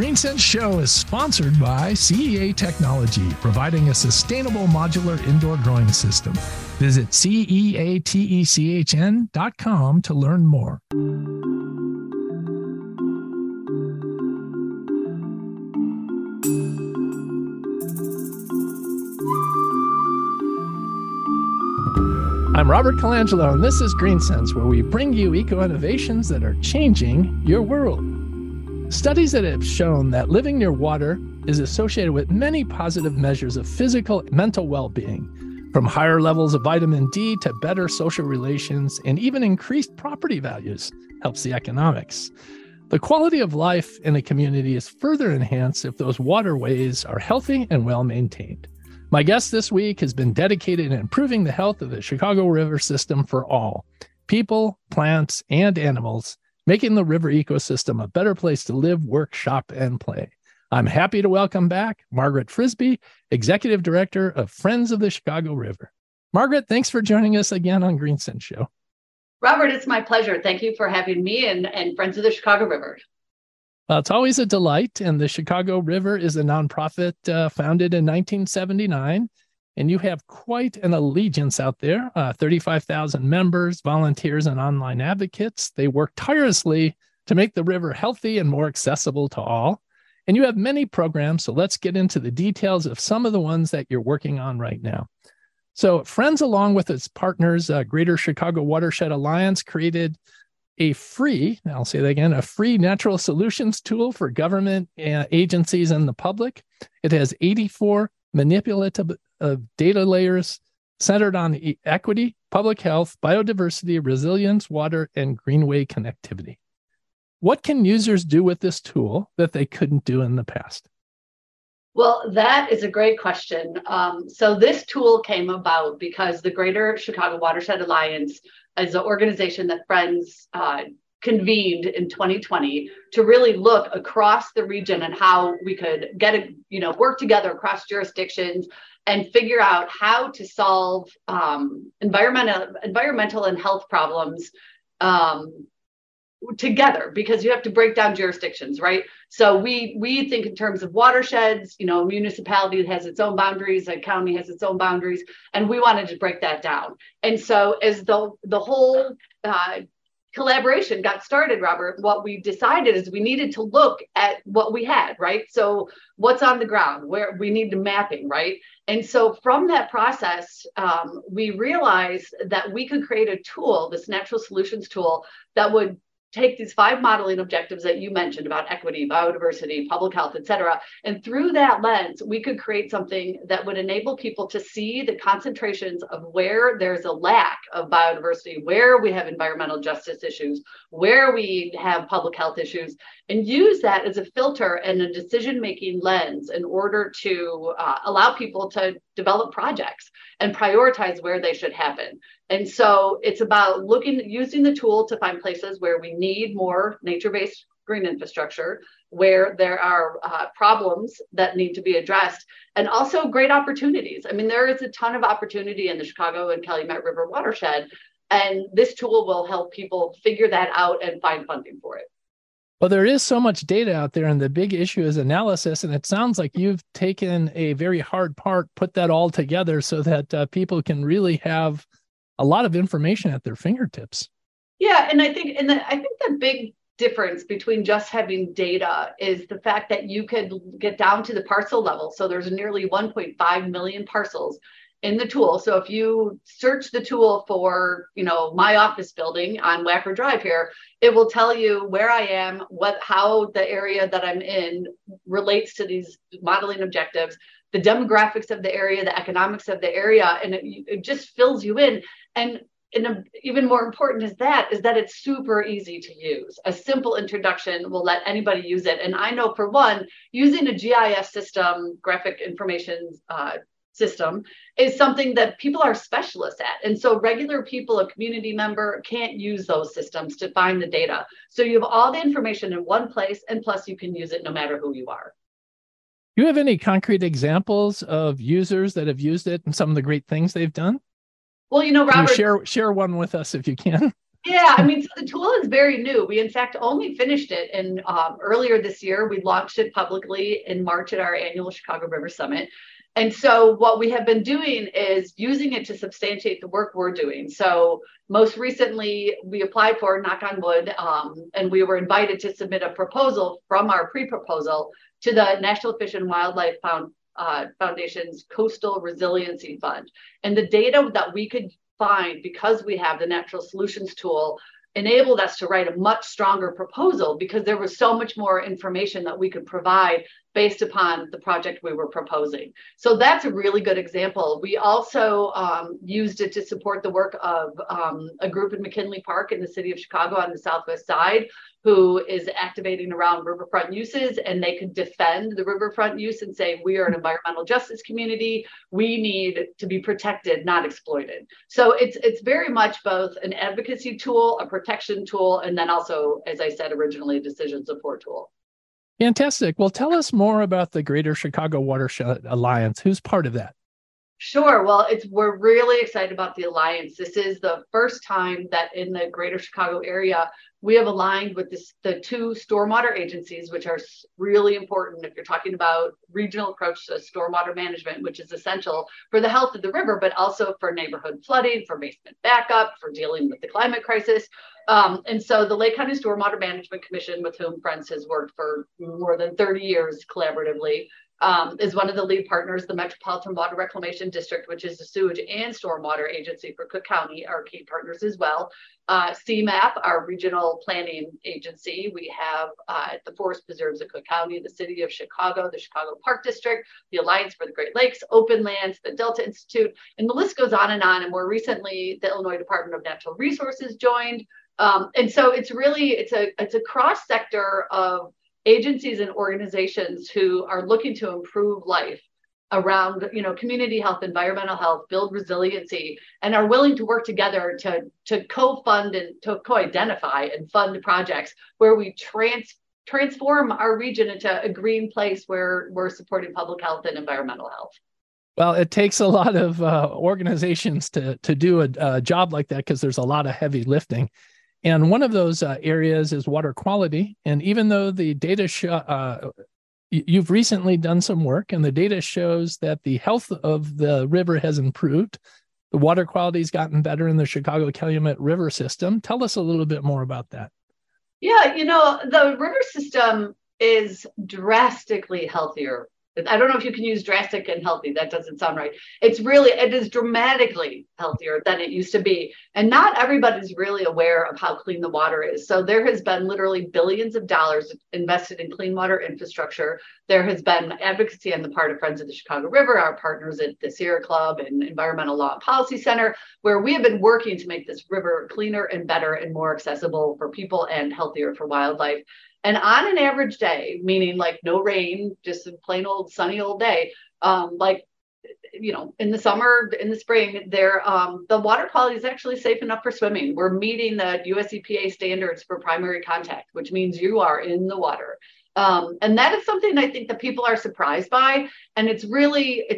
GreenSense Show is sponsored by CEA Technology, providing a sustainable modular indoor growing system. Visit ceatechn.com to learn more. I'm Robert Colangelo, and this is GreenSense, where we bring you eco-innovations that are changing your world. Studies that have shown that living near water is associated with many positive measures of physical and mental well-being, from higher levels of vitamin D to better social relations, and even increased property values helps the economics. The quality of life in a community is further enhanced if those waterways are healthy and well-maintained. My guest this week has been dedicated to improving the health of the Chicago River system for all, people, plants, and animals, making the river ecosystem a better place to live, work, shop, and play. I'm happy to welcome back Margaret Frisbie, Executive Director of Friends of the Chicago River. Margaret, thanks for joining us again on GreenSense Show. Robert, it's my pleasure. Thank you for having me and Friends of the Chicago River. It's always a delight, and the Chicago River is a nonprofit founded in 1979, and you have quite an allegiance out there, 35,000 members, volunteers, and online advocates. They work tirelessly to make the river healthy and more accessible to all, and you have many programs, so let's get into the details of some of the ones that you're working on right now. So Friends, along with its partners, Greater Chicago Watershed Alliance, created a free, I'll say that again, a free natural solutions tool for government agencies and the public. It has 84 manipulative data layers centered on equity, public health, biodiversity, resilience, water, and greenway connectivity. What can users do with this tool that they couldn't do in the past? Well, that is a great question. So this tool came about because the Greater Chicago Watershed Alliance is an organization that Friends convened in 2020 to really look across the region and how we could get work together across jurisdictions and figure out how to solve environmental and health problems together, because you have to break down jurisdictions, right? So we think in terms of watersheds. A municipality has its own boundaries, a county has its own boundaries, and we wanted to break that down. And so as the whole collaboration got started, Robert, what we decided is we needed to look at what we had, right? So what's on the ground, where we need the mapping, right? And so from that process, we realized that we could create a tool, this natural solutions tool, that would take these 5 modeling objectives that you mentioned about equity, biodiversity, public health, et cetera. And through that lens, we could create something that would enable people to see the concentrations of where there's a lack of biodiversity, where we have environmental justice issues, where we have public health issues, and use that as a filter and a decision-making lens in order to allow people to develop projects and prioritize where they should happen. And so it's about using the tool to find places where we need more nature-based green infrastructure, where there are problems that need to be addressed, and also great opportunities. I mean, there is a ton of opportunity in the Chicago and Calumet River watershed, and this tool will help people figure that out and find funding for it. Well, there is so much data out there, and the big issue is analysis, and it sounds like you've taken a very hard part, put that all together so that people can really have a lot of information at their fingertips. Yeah, and I think the big difference between just having data is the fact that you could get down to the parcel level. So there's nearly 1.5 million parcels in the tool. So if you search the tool for, my office building on Wacker Drive here, it will tell you where I am, how the area that I'm in relates to these modeling objectives, the demographics of the area, the economics of the area, and it just fills you in. And even more important is that it's super easy to use. A simple introduction will let anybody use it. And I know, for one, using a GIS system, graphic information system, is something that people are specialists at. And so regular people, a community member, can't use those systems to find the data. So you have all the information in one place, and plus you can use it no matter who you are. Do you have any concrete examples of users that have used it and some of the great things they've done? Well, Robert, share one with us if you can. Yeah, I mean, so the tool is very new. We, in fact, only finished it in earlier this year. We launched it publicly in March at our annual Chicago River Summit. And so what we have been doing is using it to substantiate the work we're doing. So most recently, we applied for, knock on wood, and we were invited to submit a proposal from our pre-proposal to the National Fish and Wildlife Foundation's Coastal Resiliency Fund. And the data that we could find, because we have the Natural Solutions tool, enabled us to write a much stronger proposal because there was so much more information that we could provide based upon the project we were proposing. So that's a really good example. We also used it to support the work of a group in McKinley Park in the city of Chicago on the southwest side, who is activating around riverfront uses, and they could defend the riverfront use and say, we are an environmental justice community. We need to be protected, not exploited. So it's very much both an advocacy tool, a protection tool, and then also, as I said originally, a decision support tool. Fantastic. Well, tell us more about the Greater Chicago Watershed Alliance. Who's part of that? Sure. Well, we're really excited about the alliance. This is the first time that in the Greater Chicago area, we have aligned with the two stormwater agencies, which are really important if you're talking about regional approach to stormwater management, which is essential for the health of the river, but also for neighborhood flooding, for basement backup, for dealing with the climate crisis. And so the Lake County Stormwater Management Commission, with whom Friends has worked for more than 30 years collaboratively, is one of the lead partners. The Metropolitan Water Reclamation District, which is the sewage and stormwater agency for Cook County, are key partners as well. CMAP, our regional planning agency. We have the Forest Preserves of Cook County, the city of Chicago, the Chicago Park District, the Alliance for the Great Lakes, Open Lands, the Delta Institute, and the list goes on. And more recently, the Illinois Department of Natural Resources joined. And so it's really, it's a cross sector of agencies and organizations who are looking to improve life around, community health, environmental health, build resiliency, and are willing to work together to co-fund and to co-identify and fund projects where we transform our region into a green place where we're supporting public health and environmental health. Well, it takes a lot of organizations to do a job like that because there's a lot of heavy lifting. And one of those areas is water quality. And even though the data you've recently done some work and the data shows that the health of the river has improved, the water quality has gotten better in the Chicago-Calumet River system. Tell us a little bit more about that. Yeah, the river system is drastically healthier. I don't know if you can use drastic and healthy. That doesn't sound right. It is dramatically healthier than it used to be. And not everybody's really aware of how clean the water is. So there has been literally billions of dollars invested in clean water infrastructure. There has been advocacy on the part of Friends of the Chicago River, our partners at the Sierra Club and Environmental Law and Policy Center, where we have been working to make this river cleaner and better and more accessible for people and healthier for wildlife. And on an average day, meaning like no rain, just a plain old sunny old day, in the summer, in the spring, the water quality is actually safe enough for swimming. We're meeting the US EPA standards for primary contact, which means you are in the water. And that is something I think that people are surprised by. And it's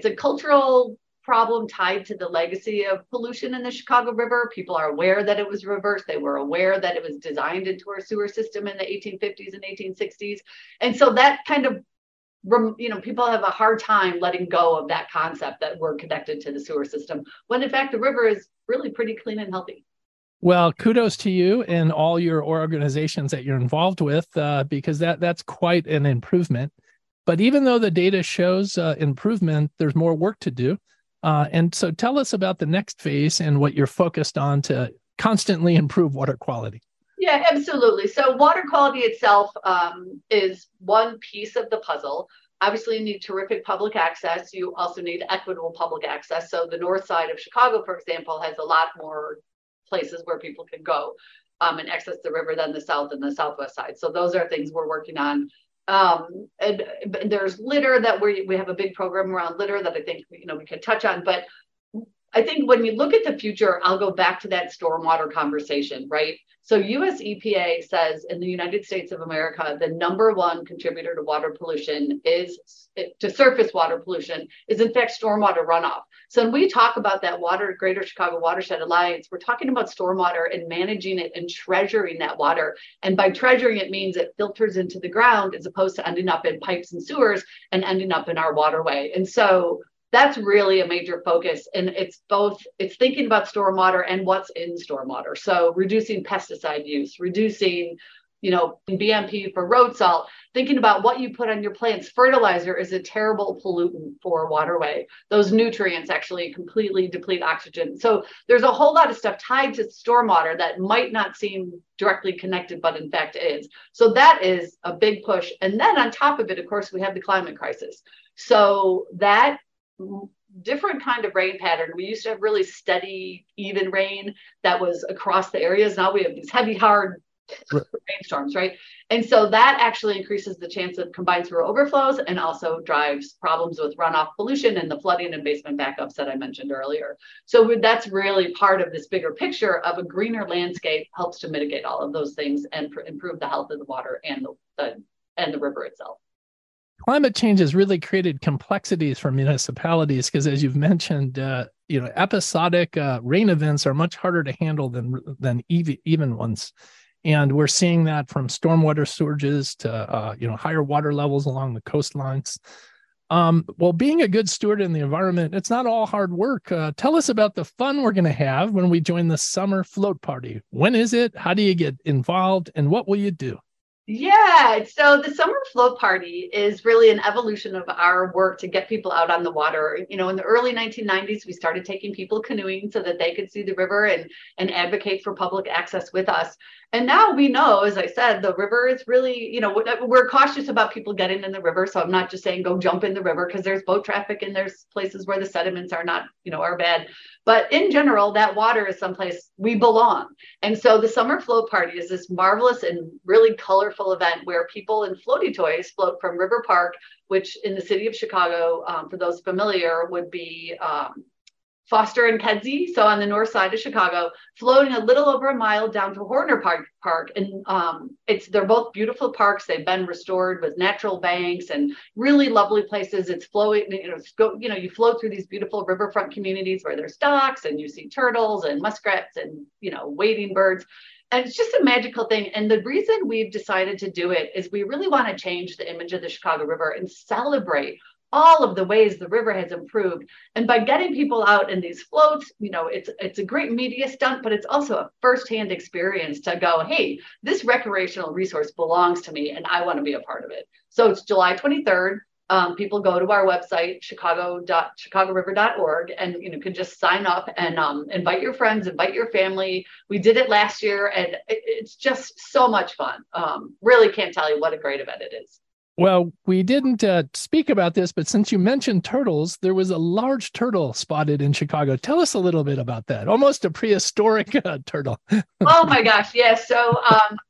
a cultural problem tied to the legacy of pollution in the Chicago River. People are aware that it was reversed. They were aware that it was designed into our sewer system in the 1850s and 1860s. And so that kind of, people have a hard time letting go of that concept that we're connected to the sewer system, when in fact, the river is really pretty clean and healthy. Well, kudos to you and all your organizations that you're involved with, because that's quite an improvement. But even though the data shows improvement, there's more work to do. And so tell us about the next phase and what you're focused on to constantly improve water quality. Yeah, absolutely. So water quality itself is one piece of the puzzle. Obviously, you need terrific public access. You also need equitable public access. So the north side of Chicago, for example, has a lot more places where people can go and access the river than the south and the southwest side. So those are things we're working on. And there's litter that we have a big program around litter that I think we can touch on, but I think when you look at the future, I'll go back to that stormwater conversation, right? So US EPA says in the United States of America, the number one contributor to water pollution is, to surface water pollution, is in fact stormwater runoff. So when we talk about that water, Greater Chicago Watershed Alliance, we're talking about stormwater and managing it and treasuring that water. And by treasuring, it means it filters into the ground as opposed to ending up in pipes and sewers and ending up in our waterway. And so that's really a major focus, and it's both, it's thinking about stormwater and what's in stormwater. So reducing pesticide use, reducing, you know, BMP for road salt, thinking about what you put on your plants. Fertilizer is a terrible pollutant for waterway. Those nutrients actually completely deplete oxygen. So there's a whole lot of stuff tied to stormwater that might not seem directly connected, but in fact is. So that is a big push. And then on top of it, of course, we have the climate crisis. So that different kind of rain pattern. We used to have really steady, even rain that was across the areas. Now we have these heavy, hard rainstorms, right? And so that actually increases the chance of combined sewer overflows and also drives problems with runoff pollution and the flooding and basement backups that I mentioned earlier. So that's really part of this bigger picture of a greener landscape helps to mitigate all of those things and improve the health of the water and the river itself. Climate change has really created complexities for municipalities because, as you've mentioned, you know, episodic rain events are much harder to handle than even ones, and we're seeing that from stormwater surges to you know, higher water levels along the coastlines. Well, being a good steward in the environment, it's not all hard work. Tell us about the fun we're going to have when we join the summer float party. When is it? How do you get involved? And what will you do? Yeah, so the summer float party is really an evolution of our work to get people out on the water. You know, in the early 1990s, we started taking people canoeing so that they could see the river and advocate for public access with us. And now we know, as I said, the river is really, you know, we're cautious about people getting in the river. So I'm not just saying go jump in the river because there's boat traffic and there's places where the sediments are not, you know, are bad. But in general, that water is someplace we belong. And so the summer float party is this marvelous and really colorful event where people in floaty toys float from River Park, which in the city of Chicago, for those familiar, would be Foster and Kedzie, so on the north side of Chicago, floating a little over a mile down to Horner Park. And they're both beautiful parks. They've been restored with natural banks and really lovely places. It's flowing, you know, you float through these beautiful riverfront communities where there's docks and you see turtles and muskrats and, you know, wading birds. And it's just a magical thing. And the reason we've decided to do it is we really want to change the image of the Chicago River and celebrate all of the ways the river has improved. And by getting people out in these floats, you know, it's a great media stunt, but it's also a firsthand experience to go, hey, this recreational resource belongs to me and I want to be a part of it. So it's July 23rd. People go to our website, chicagoriver.org, and, you know, can just sign up and invite your friends, invite your family. We did it last year and it's just so much fun. Really can't tell you what a great event it is. Well, we didn't speak about this, but since you mentioned turtles, there was a large turtle spotted in Chicago. Tell us a little bit about that. Almost a prehistoric turtle. Oh, my gosh. Yeah. So,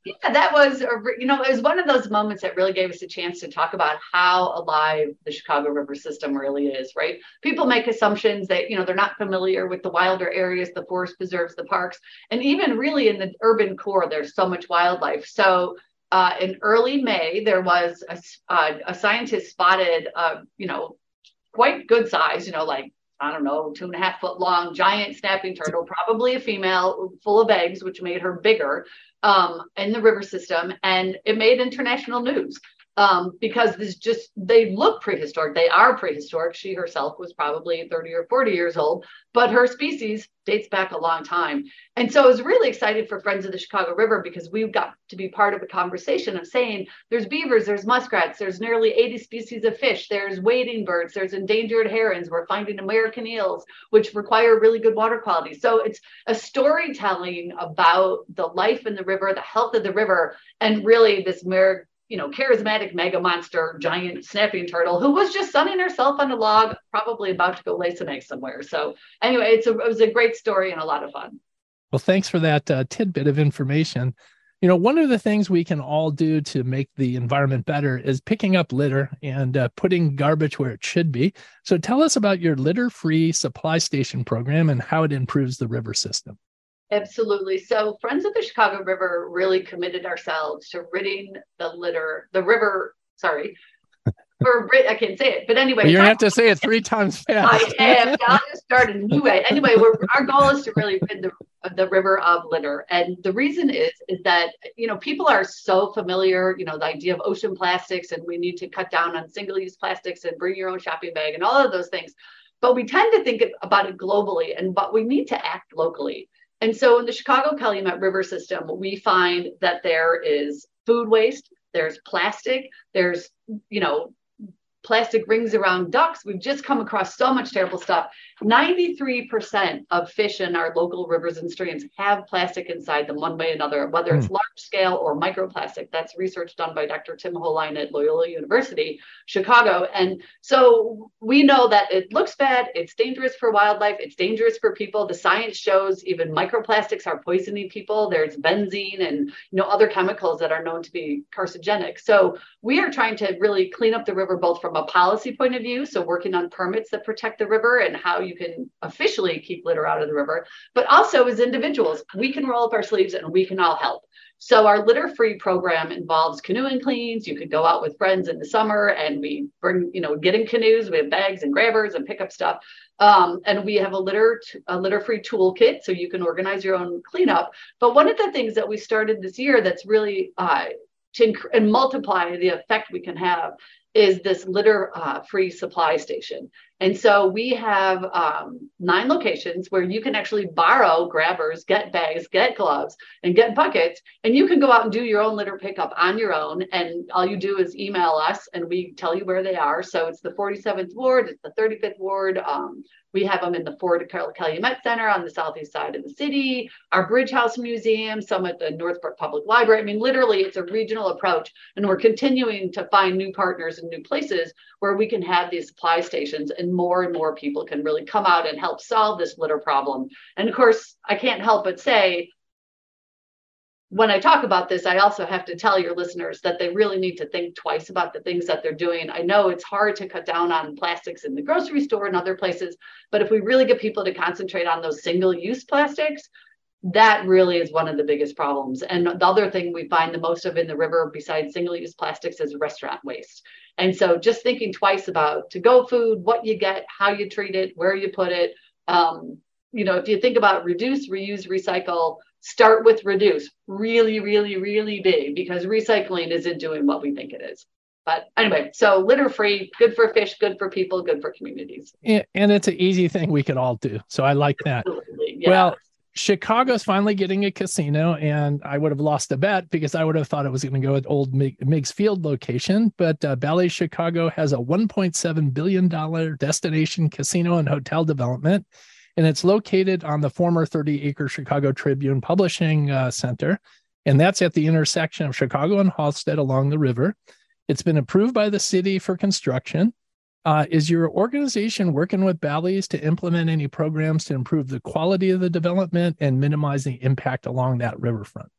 yeah, that was, you know, it was one of those moments that really gave us a chance to talk about how alive the Chicago River system really is, right? People make assumptions that, you know, they're not familiar with the wilder areas, the forest preserves, the parks, and even really in the urban core, there's so much wildlife. So, in early May, there was a scientist spotted, you know, quite good size, you know, like, I don't know, 2.5 foot long, giant snapping turtle, probably a female full of eggs, which made her bigger in the river system. And it made international news because they look prehistoric. They are prehistoric. She herself was probably 30 or 40 years old, but her species dates back a long time. And so I was really excited for Friends of the Chicago River because we've got to be part of a conversation of saying there's beavers, there's muskrats, there's nearly 80 species of fish, there's wading birds, there's endangered herons, we're finding American eels, which require really good water quality. So it's a storytelling about the life in the river, the health of the river, and really this you know, charismatic mega monster, giant snapping turtle who was just sunning herself on a log, probably about to go lay some eggs somewhere. So anyway, it was a great story and a lot of fun. Well, thanks for that tidbit of information. you know, one of the things we can all do to make the environment better is picking up litter and putting garbage where it should be. So tell us about your litter-free supply station program and how it improves the river system. Absolutely. So Friends of the Chicago River really committed ourselves to ridding the river. You're going to have to say it three times fast. I am. I'll just start a new way. Anyway, our goal is to really rid the river of litter. And the reason is that, you know, people are so familiar, you know, the idea of ocean plastics, and we need to cut down on single-use plastics and bring your own shopping bag and all of those things. But we tend to think about it globally, but we need to act locally. And so in the Chicago Calumet River system, we find that there is food waste, there's plastic, there's, you know, plastic rings around ducks. We've just come across so much terrible stuff. 93% of fish in our local rivers and streams have plastic inside them one way or another, whether it's large scale or microplastic. That's research done by Dr. Tim Hoellein at Loyola University Chicago. And so we know that it looks bad. It's dangerous for wildlife. It's dangerous for people. The science shows even microplastics are poisoning people. There's benzene and, you know, other chemicals that are known to be carcinogenic. So we are trying to really clean up the river, both from a policy point of view, so working on permits that protect the river and how you can officially keep litter out of the river, but also as individuals, we can roll up our sleeves and we can all help. So our litter-free program involves canoeing cleans. You could go out with friends in the summer and we bring, you know, get in canoes, we have bags and grabbers and pick up stuff. And we have a litter-free toolkit, so you can organize your own cleanup. But one of the things that we started this year that's really to multiply the effect we can have is this litter-free supply station. And so we have 9 locations where you can actually borrow grabbers, get bags, get gloves, and get buckets, and you can go out and do your own litter pickup on your own, and all you do is email us, and we tell you where they are. So it's the 47th Ward, it's the 35th Ward. We have them in the Ford Calumet Center on the southeast side of the city, our Bridge House Museum, some at the Northbrook Public Library. I mean, literally, it's a regional approach, and we're continuing to find new partners and new places where we can have these supply stations, and more people can really come out and help solve this litter problem. And of course, I can't help but say, when I talk about this, I also have to tell your listeners that they really need to think twice about the things that they're doing. I know it's hard to cut down on plastics in the grocery store and other places, but if we really get people to concentrate on those single-use plastics, that really is one of the biggest problems. And the other thing we find the most of in the river besides single-use plastics is restaurant waste. And so just thinking twice about to-go food, what you get, how you treat it, where you put it. You know, if you think about reduce, reuse, recycle, start with reduce really, really, really big, because recycling isn't doing what we think it is. But anyway, so litter free, good for fish, good for people, good for communities. And it's an easy thing we could all do. So I like that. Absolutely, yeah. Well, Chicago's finally getting a casino, and I would have lost a bet because I would have thought it was going to go at old Miggs Field location. But Bally Chicago has a $1.7 billion destination casino and hotel development, and it's located on the former 30-acre Chicago Tribune Publishing Center, and that's at the intersection of Chicago and Halsted along the river. It's been approved by the city for construction. Is your organization working with Bally's to implement any programs to improve the quality of the development and minimize the impact along that riverfront?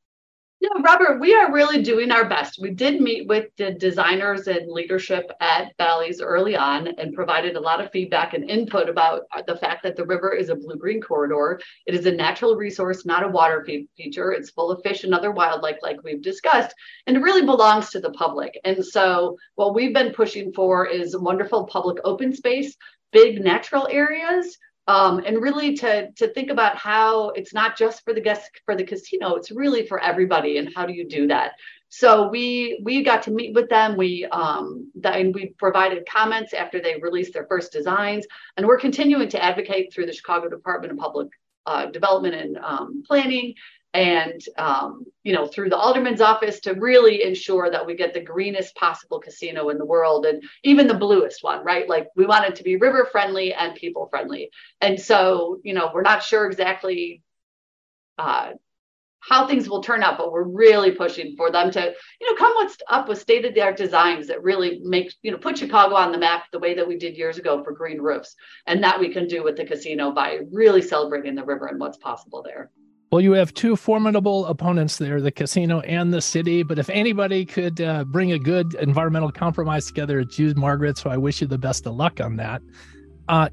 Yeah, Robert, we are really doing our best. We did meet with the designers and leadership at Bally's early on and provided a lot of feedback and input about the fact that the river is a blue-green corridor. It is a natural resource, not a water feature. It's full of fish and other wildlife like we've discussed, and it really belongs to the public. And so what we've been pushing for is wonderful public open space, big natural areas, and really to think about how it's not just for the guests for the casino, it's really for everybody. And how do you do that? So we got to meet with them. We provided comments after they released their first designs, and we're continuing to advocate through the Chicago Department of Public Development and Planning, and you know, through the alderman's office to really ensure that we get the greenest possible casino in the world, and even the bluest one, right? Like, we want it to be river friendly and people friendly. And so, you know, we're not sure exactly how things will turn out, but we're really pushing for them to, you know, come up with state-of-the-art designs that really make, you know, put Chicago on the map the way that we did years ago for green roofs, and that we can do with the casino by really celebrating the river and what's possible there. Well, you have two formidable opponents there, the casino and the city. But if anybody could bring a good environmental compromise together, it's you, Margaret. So I wish you the best of luck on that.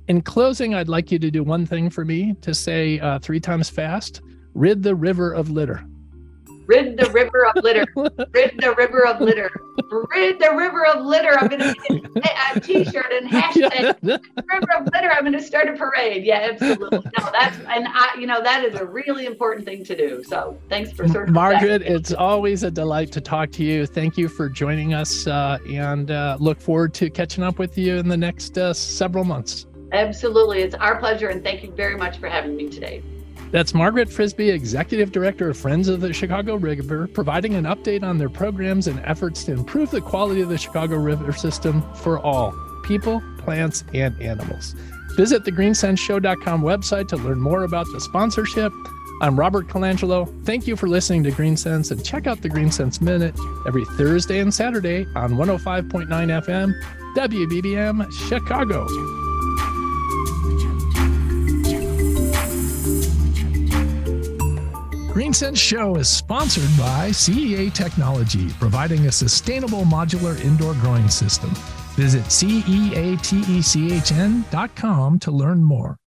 In closing, I'd like you to do one thing for me, to say 3 times fast, rid the river of litter. Rid the river of litter. Rid the river of litter. Rid the river of litter. I'm going to get a T-shirt and hashtag rid the river of litter. I'm going to start a parade. Yeah, absolutely. No, that's, and I, you know, that is a really important thing to do. So thanks for serving. Margaret, it's always a delight to talk to you. Thank you for joining us, and look forward to catching up with you in the next several months. Absolutely. It's our pleasure. And thank you very much for having me today. That's Margaret Frisbie, Executive Director of Friends of the Chicago River, providing an update on their programs and efforts to improve the quality of the Chicago River system for all people, plants, and animals. Visit the GreenSenseShow.com website to learn more about the sponsorship. I'm Robert Colangelo. Thank you for listening to GreenSense, and check out the GreenSense Minute every Thursday and Saturday on 105.9 FM, WBBM, Chicago. GreenSense Show is sponsored by CEA Technology, providing a sustainable modular indoor growing system. Visit CEATECHN.com to learn more.